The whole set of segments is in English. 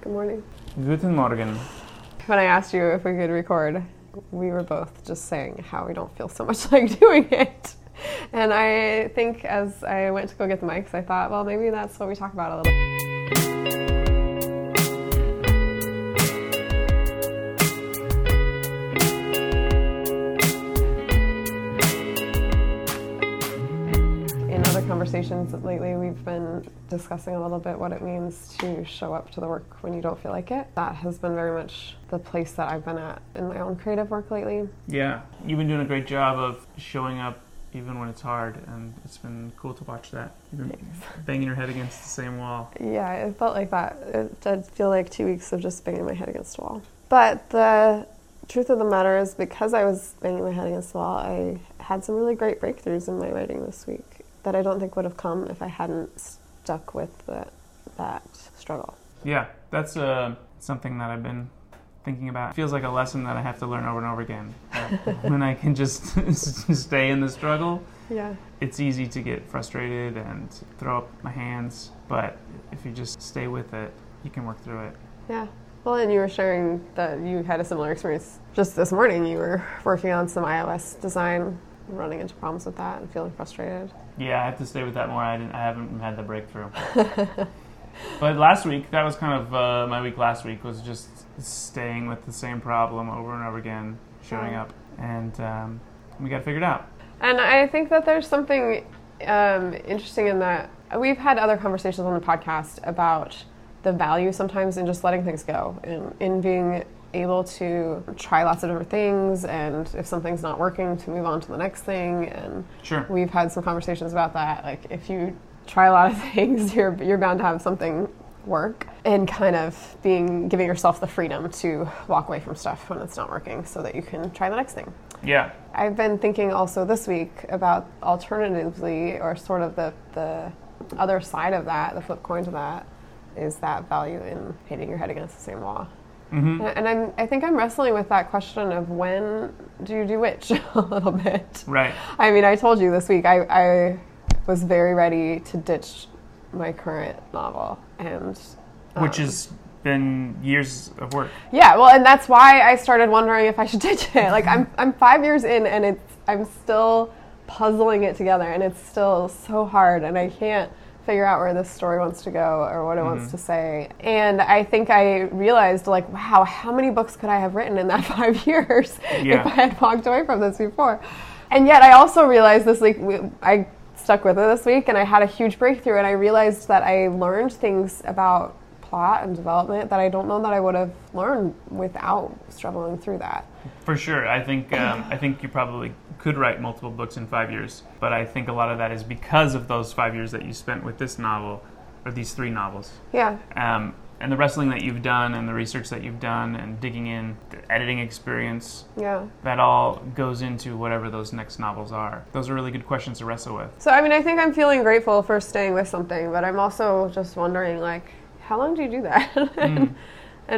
Good morning. Guten Morgen. When I asked you if we could record, we were both just saying how we don't feel so much like doing it. And I think as I went to go get the mics, I thought, well, maybe that's what we talk about a little bit. Conversations lately, we've been discussing a little bit what it means to show up to the work when you don't feel like it. That has been very much the place that I've been at in my own creative work lately. Yeah, you've been doing a great job of showing up even when it's hard, and it's been cool to watch that. You've been banging your head against the same wall. Yeah, it felt like that. It did feel like 2 weeks of just banging my head against a wall. But the truth of the matter is, because I was banging my head against the wall, I had some really great breakthroughs in my writing this week that I don't think would have come if I hadn't stuck with that struggle. Yeah, that's something that I've been thinking about. It feels like a lesson that I have to learn over and over again. When I can just stay in the struggle, yeah, it's easy to get frustrated and throw up my hands. But if you just stay with it, you can work through it. Yeah. Well, and you were sharing that you had a similar experience. Just this morning, you were working on some iOS design, running into problems with that and feeling frustrated. Yeah, I have to stay with that more. I haven't had the breakthrough. But last week, that was kind of my week last week, was just staying with the same problem over and over again, showing up, and we got it figured out. And I think that there's something interesting in that. We've had other conversations on the podcast about the value sometimes in just letting things go, and in being able to try lots of different things, and if something's not working, to move on to the next thing. And sure, we've had some conversations about that. Like, if you try a lot of things, you're bound to have something work, and kind of giving yourself the freedom to walk away from stuff when it's not working so that you can try the next thing. Yeah. I've been thinking also this week about alternatively, or sort of the other side of that, the flip coin to that, is that value in hitting your head against the same wall. Mm-hmm. And I think I'm wrestling with that question of when do you do which a little bit. Right. I mean, I told you this week I was very ready to ditch my current novel, and which has been years of work. Yeah. Well, and that's why I started wondering if I should ditch it. Like, I'm 5 years in, and I'm still puzzling it together, and it's still so hard, and I can't figure out where this story wants to go or what it wants to say. And I think I realized, like, wow, how many books could I have written in that 5 years if I had walked away from this before? And yet I also realized this week, I stuck with it this week, and I had a huge breakthrough, and I realized that I learned things about plot and development that I don't know that I would have learned without struggling through that. For sure. I think I think you probably could write multiple books in 5 years, but I think a lot of that is because of those 5 years that you spent with this novel, or these three novels. Yeah. And the wrestling that you've done, and the research that you've done, and digging in, the editing experience. Yeah. That all goes into whatever those next novels are. Those are really good questions to wrestle with. So, I mean, I think I'm feeling grateful for staying with something, but I'm also just wondering, like, how long do you do that?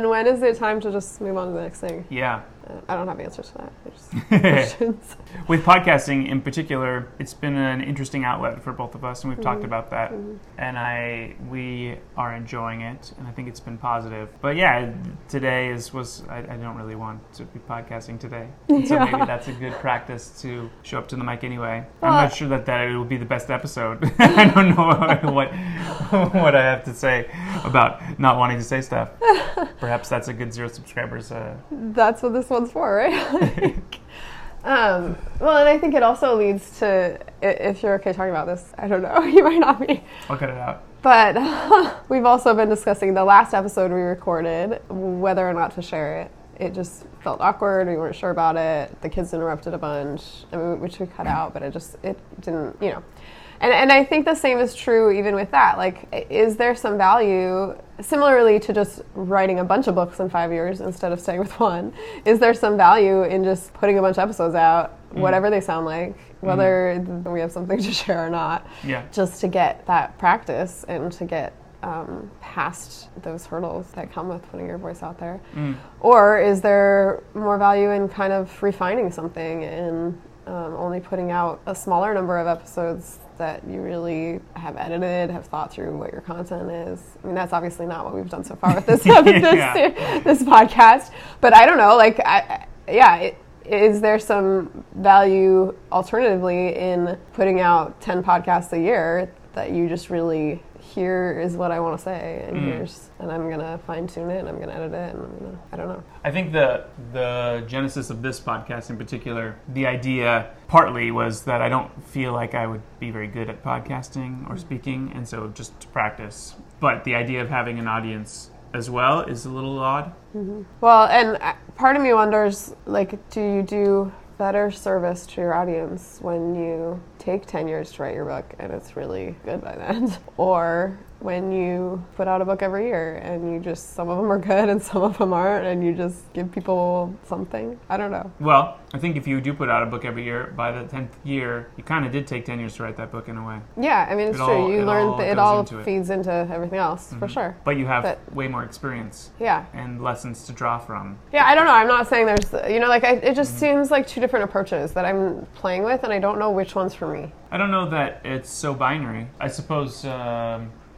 And when is it time to just move on to the next thing? Yeah. I don't have answers to that. There's questions. With podcasting in particular, it's been an interesting outlet for both of us, and we've talked about that. And we are enjoying it, and I think it's been positive. But yeah, today I don't really want to be podcasting today. And so maybe that's a good practice to show up to the mic anyway. Well, I'm not sure that it will be the best episode. I don't know what I have to say about not wanting to say stuff. Perhaps that's a good 0 subscribers. That's what this one's for, right? Well, and I think it also leads to, if you're okay talking about this, I don't know, you might not be. I'll cut it out. But we've also been discussing the last episode we recorded, whether or not to share it. It just felt awkward. We weren't sure about it. The kids interrupted a bunch, which we cut out, but it didn't, you know. And I think the same is true even with that. Like, is there some value, similarly to just writing a bunch of books in 5 years instead of staying with one, is there some value in just putting a bunch of episodes out, whatever they sound like, whether we have something to share or not, just to get that practice and to get past those hurdles that come with putting your voice out there? Or is there more value in kind of refining something and only putting out a smaller number of episodes that you really have edited, have thought through what your content is. I mean, that's obviously not what we've done so far with this this podcast. But I don't know, like, is there some value alternatively in putting out 10 podcasts a year that you just really, here is what I want to say, and here's, and I'm gonna fine tune it, and I'm gonna edit it, and I'm gonna, I don't know. I think the genesis of this podcast in particular, the idea partly was that I don't feel like I would be very good at podcasting or speaking, and so just to practice. But the idea of having an audience as well is a little odd. Mm-hmm. Well, and part of me wonders, like, do you do better service to your audience when you take 10 years to write your book and it's really good by then, or when you put out a book every year and you just, some of them are good and some of them aren't, and you just give people something? I don't know. Well, I think if you do put out a book every year, by the 10th year you kind of did take 10 years to write that book in a way. Yeah, I mean, it's true. You learn, it all feeds into everything else, for sure. But you have way more experience. Yeah. And lessons to draw from. Yeah, I don't know. I'm not saying there's, you know, like, it just seems like two different approaches that I'm playing with, and I don't know which one's for me. I don't know that it's so binary. I suppose,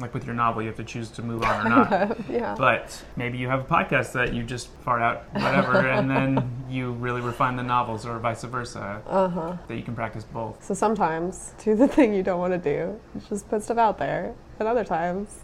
like with your novel, you have to choose to move on or not. Yeah. But maybe you have a podcast that you just fart out whatever, and then you really refine the novels, or vice versa. Uh-huh. That you can practice both. So sometimes do the thing you don't want to do. Just put stuff out there. And other times,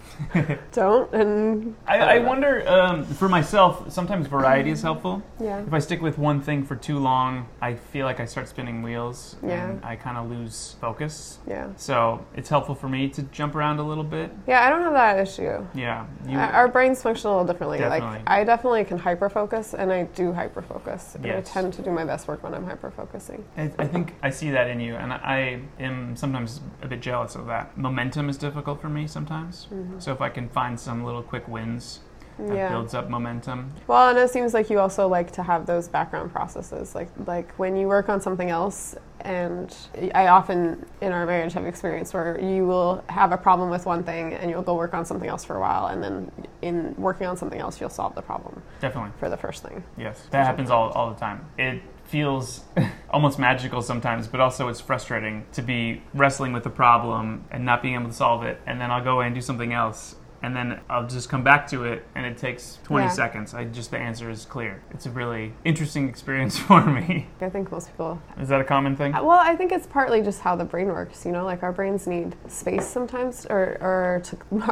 don't. And I wonder, for myself, sometimes variety is helpful. Yeah. If I stick with one thing for too long, I feel like I start spinning wheels, and I kind of lose focus. Yeah. So it's helpful for me to jump around a little bit. Yeah, I don't have that issue. Yeah. Our brains function a little differently. Definitely. Like, I definitely can hyper-focus, and I do hyper-focus. Yes. And I tend to do my best work when I'm hyper-focusing. I think I see that in you, and I am sometimes a bit jealous of that. Momentum is difficult for me sometimes. Mm-hmm. So if I can find some little quick wins that builds up momentum. Well, and it seems like you also like to have those background processes. Like when you work on something else, and I often in our marriage have experience where you will have a problem with one thing and you'll go work on something else for a while, and then in working on something else you'll solve the problem. Definitely. For the first thing. Yes. That happens all the time. It feels almost magical sometimes, but also it's frustrating to be wrestling with the problem and not being able to solve it, and then I'll go away and do something else, and then I'll just come back to it, and it takes 20 seconds. The answer is clear. It's a really interesting experience for me. I think most people... Is that a common thing? Well, I think it's partly just how the brain works, you know? Like, our brains need space sometimes, our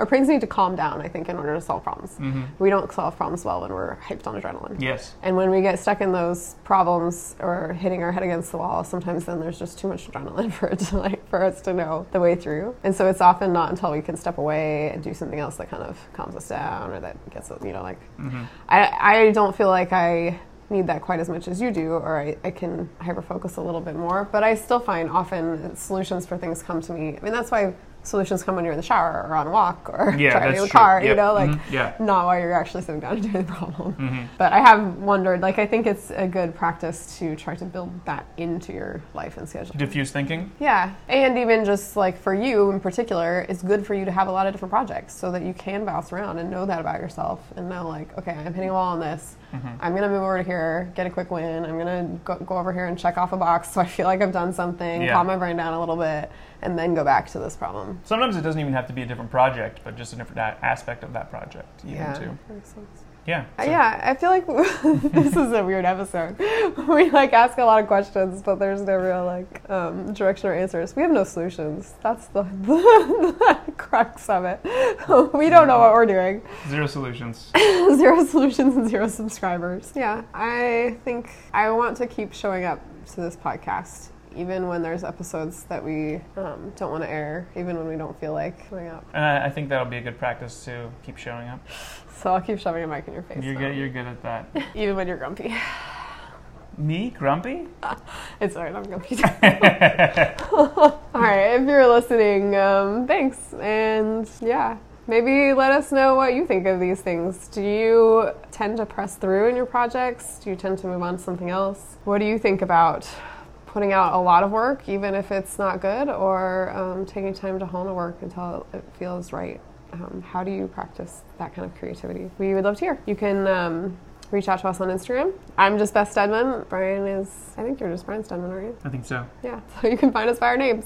brains need to calm down, I think, in order to solve problems. Mm-hmm. We don't solve problems well when we're hyped on adrenaline. Yes. And when we get stuck in those problems or hitting our head against the wall, sometimes then there's just too much adrenaline for us to know the way through. And so it's often not until we can step away and do something else that kind of calms us down, or that gets us, you know, like, I don't feel like I need that quite as much as you do, or I can hyper-focus a little bit more, but I still find often solutions for things come to me. I mean, that's why solutions come when you're in the shower or on a walk or driving the car, you know, like, not while you're actually sitting down and doing the problem. Mm-hmm. But I have wondered, like, I think it's a good practice to try to build that into your life and schedule. Diffuse thinking? Yeah. And even just, like, for you in particular, it's good for you to have a lot of different projects so that you can bounce around and know that about yourself and know, like, okay, I'm hitting a wall on this. Mm-hmm. I'm going to move over to here, get a quick win. I'm going to go over here and check off a box so I feel like I've done something, calm my brain down a little bit, and then go back to this problem. Sometimes it doesn't even have to be a different project, but just a different aspect of that project, even, too. That makes sense. Yeah. So. Yeah, I feel like this is a weird episode. We, like, ask a lot of questions, but there's no real, like, direction or answers. We have no solutions. That's the crux of it. We don't know what we're doing. Zero solutions. Zero solutions and zero subscribers. Yeah, I think I want to keep showing up to this podcast, even when there's episodes that we don't want to air, even when we don't feel like showing up. And I think that'll be a good practice to keep showing up. So I'll keep shoving a mic in your face. You're good at that. Even when you're grumpy. Me? Grumpy? It's all right, I'm grumpy too. All right, if you're listening, thanks. And maybe let us know what you think of these things. Do you tend to press through in your projects? Do you tend to move on to something else? What do you think about putting out a lot of work, even if it's not good, or taking time to hone a work until it feels right? How do you practice that kind of creativity? We would love to hear. You can reach out to us on Instagram. I'm just Beth Stedman. Brian is, I think you're just Brian Stedman, aren't you? I think so. Yeah, so you can find us by our names.